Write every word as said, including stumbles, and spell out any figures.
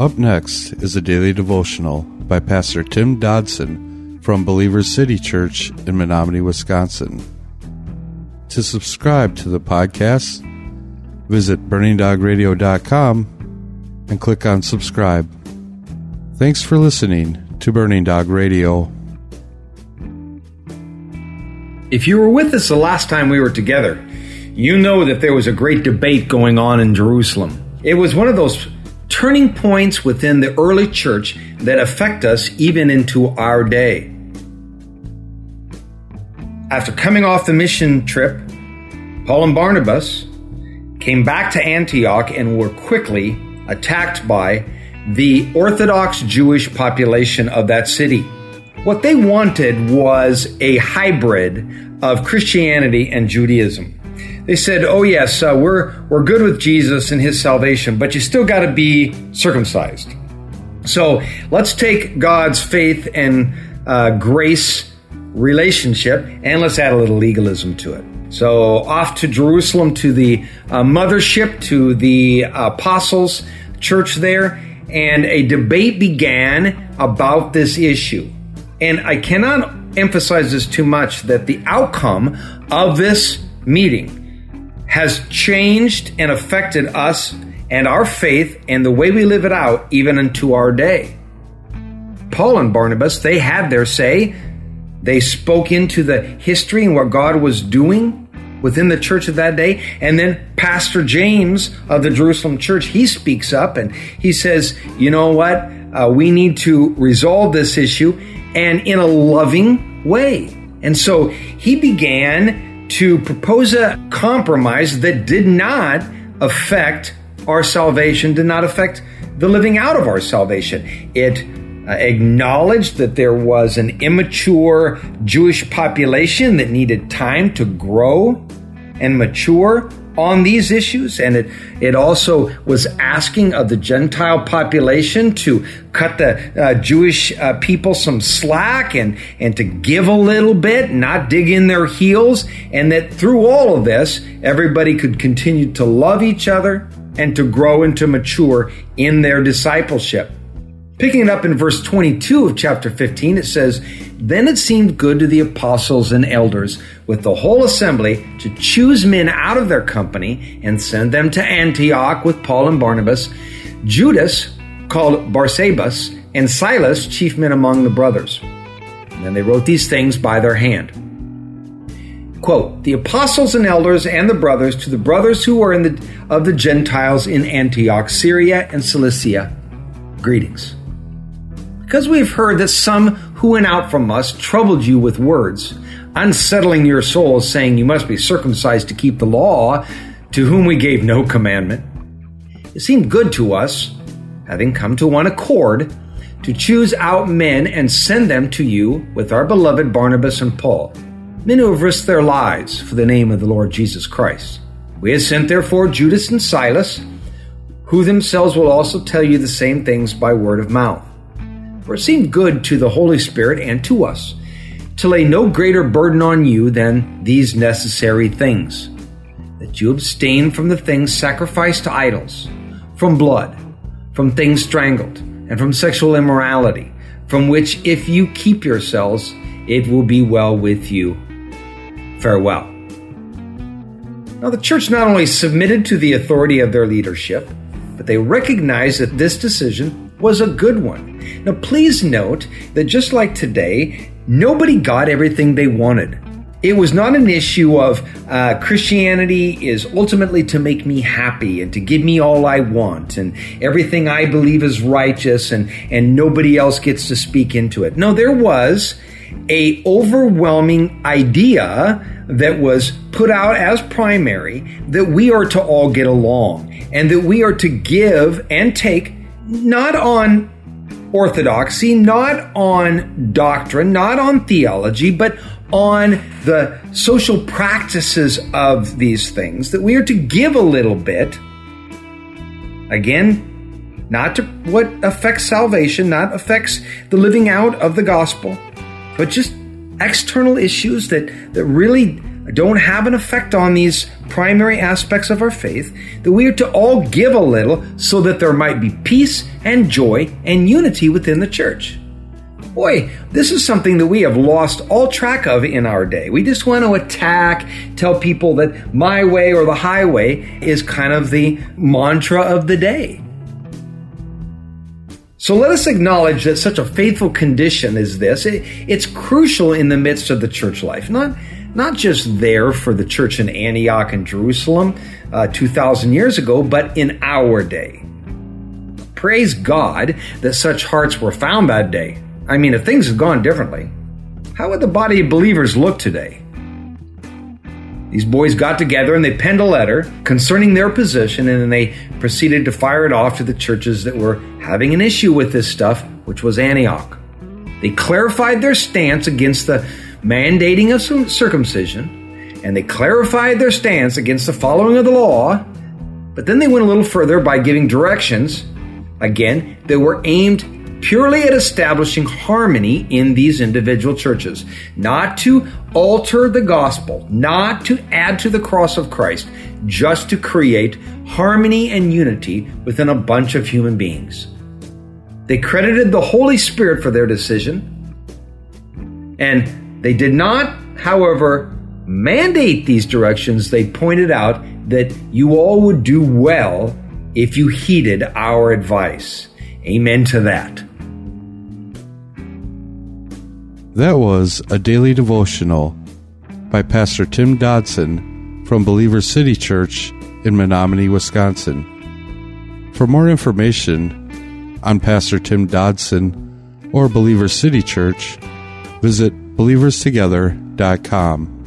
Up next is a daily devotional by Pastor Tim Dodson from Believers City Church in Menominee, Wisconsin. To subscribe to the podcast, visit burning dog radio dot com and click on subscribe. Thanks for listening to Burning Dog Radio. If you were with us the last time we were together, you know that there was a great debate going on in Jerusalem. It was one of those turning points within the early church that affect us even into our day. After coming off the mission trip, Paul and Barnabas came back to Antioch and were quickly attacked by the Orthodox Jewish population of that city. What they wanted was a hybrid of Christianity and Judaism. They said, oh yes, uh, we're we're good with Jesus and his salvation, but you still got to be circumcised. So let's take God's faith and uh, grace relationship, and let's add a little legalism to it. So off to Jerusalem, to the uh, mothership, to the apostles' church there, and a debate began about this issue. And I cannot emphasize this too much, that the outcome of this meeting has changed and affected us and our faith and the way we live it out even into our day. Paul and Barnabas, they had their say. They spoke into the history and what God was doing within the church of that day. And then Pastor James of the Jerusalem church, he speaks up and he says, you know what? Uh, we need to resolve this issue, and in a loving way. And so he began to propose a compromise that did not affect our salvation, did not affect the living out of our salvation. It uh, acknowledged that there was an immature Jewish population that needed time to grow and mature on these issues, and it, it also was asking of the Gentile population to cut the uh, Jewish uh, people some slack and, and to give a little bit, not dig in their heels, and that through all of this, everybody could continue to love each other and to grow and to mature in their discipleship. Picking it up in verse twenty-two of chapter fifteen, it says, Then it seemed good to the apostles and elders with the whole assembly to choose men out of their company and send them to Antioch with Paul and Barnabas, Judas, called Barsabas, and Silas, chief men among the brothers. And then they wrote these things by their hand. Quote, The apostles and elders and the brothers to the brothers who are in the, of the Gentiles in Antioch, Syria, and Cilicia, greetings. Because we've heard that some who went out from us troubled you with words, unsettling your souls, saying you must be circumcised to keep the law, to whom we gave no commandment. It seemed good to us, having come to one accord, to choose out men and send them to you with our beloved Barnabas and Paul, men who have risked their lives for the name of the Lord Jesus Christ. We have sent therefore Judas and Silas, who themselves will also tell you the same things by word of mouth. For it seemed good to the Holy Spirit and to us to lay no greater burden on you than these necessary things, that you abstain from the things sacrificed to idols, from blood, from things strangled, and from sexual immorality, from which if you keep yourselves, it will be well with you. Farewell. Now the church not only submitted to the authority of their leadership, but they recognized that this decision was a good one. Now, please note that just like today, nobody got everything they wanted. It was not an issue of uh, Christianity is ultimately to make me happy and to give me all I want and everything I believe is righteous and, and nobody else gets to speak into it. No, there was a overwhelming idea that was put out as primary that we are to all get along and that we are to give and take, not on orthodoxy, not on doctrine, not on theology, but on the social practices of these things, that we are to give a little bit. Again, not to what affects salvation, not affects the living out of the gospel, but just external issues that, that really don't have an effect on these primary aspects of our faith, that we are to all give a little so that there might be peace and joy and unity within the church. Boy, this is something that we have lost all track of in our day. We just want to attack, tell people that my way or the highway is kind of the mantra of the day. So let us acknowledge that such a faithful condition as this, it, it's crucial in the midst of the church life. Not, not just there for the church in Antioch and Jerusalem uh, two thousand years ago, but in our day. Praise God that such hearts were found that day. I mean, if things had gone differently, how would the body of believers look today? These boys got together and they penned a letter concerning their position, and then they proceeded to fire it off to the churches that were having an issue with this stuff, which was Antioch. They clarified their stance against the mandating of circumcision, and they clarified their stance against the following of the law, but then they went a little further by giving directions, again, that were aimed purely at establishing harmony in these individual churches, not to alter the gospel, not to add to the cross of Christ, just to create harmony and unity within a bunch of human beings. They credited the Holy Spirit for their decision, and they did not, however, mandate these directions. They pointed out that you all would do well if you heeded our advice. Amen to that. That was a daily devotional by Pastor Tim Dodson from Believers City Church in Menominee, Wisconsin. For more information on Pastor Tim Dodson or Believers City Church, visit believers together dot com.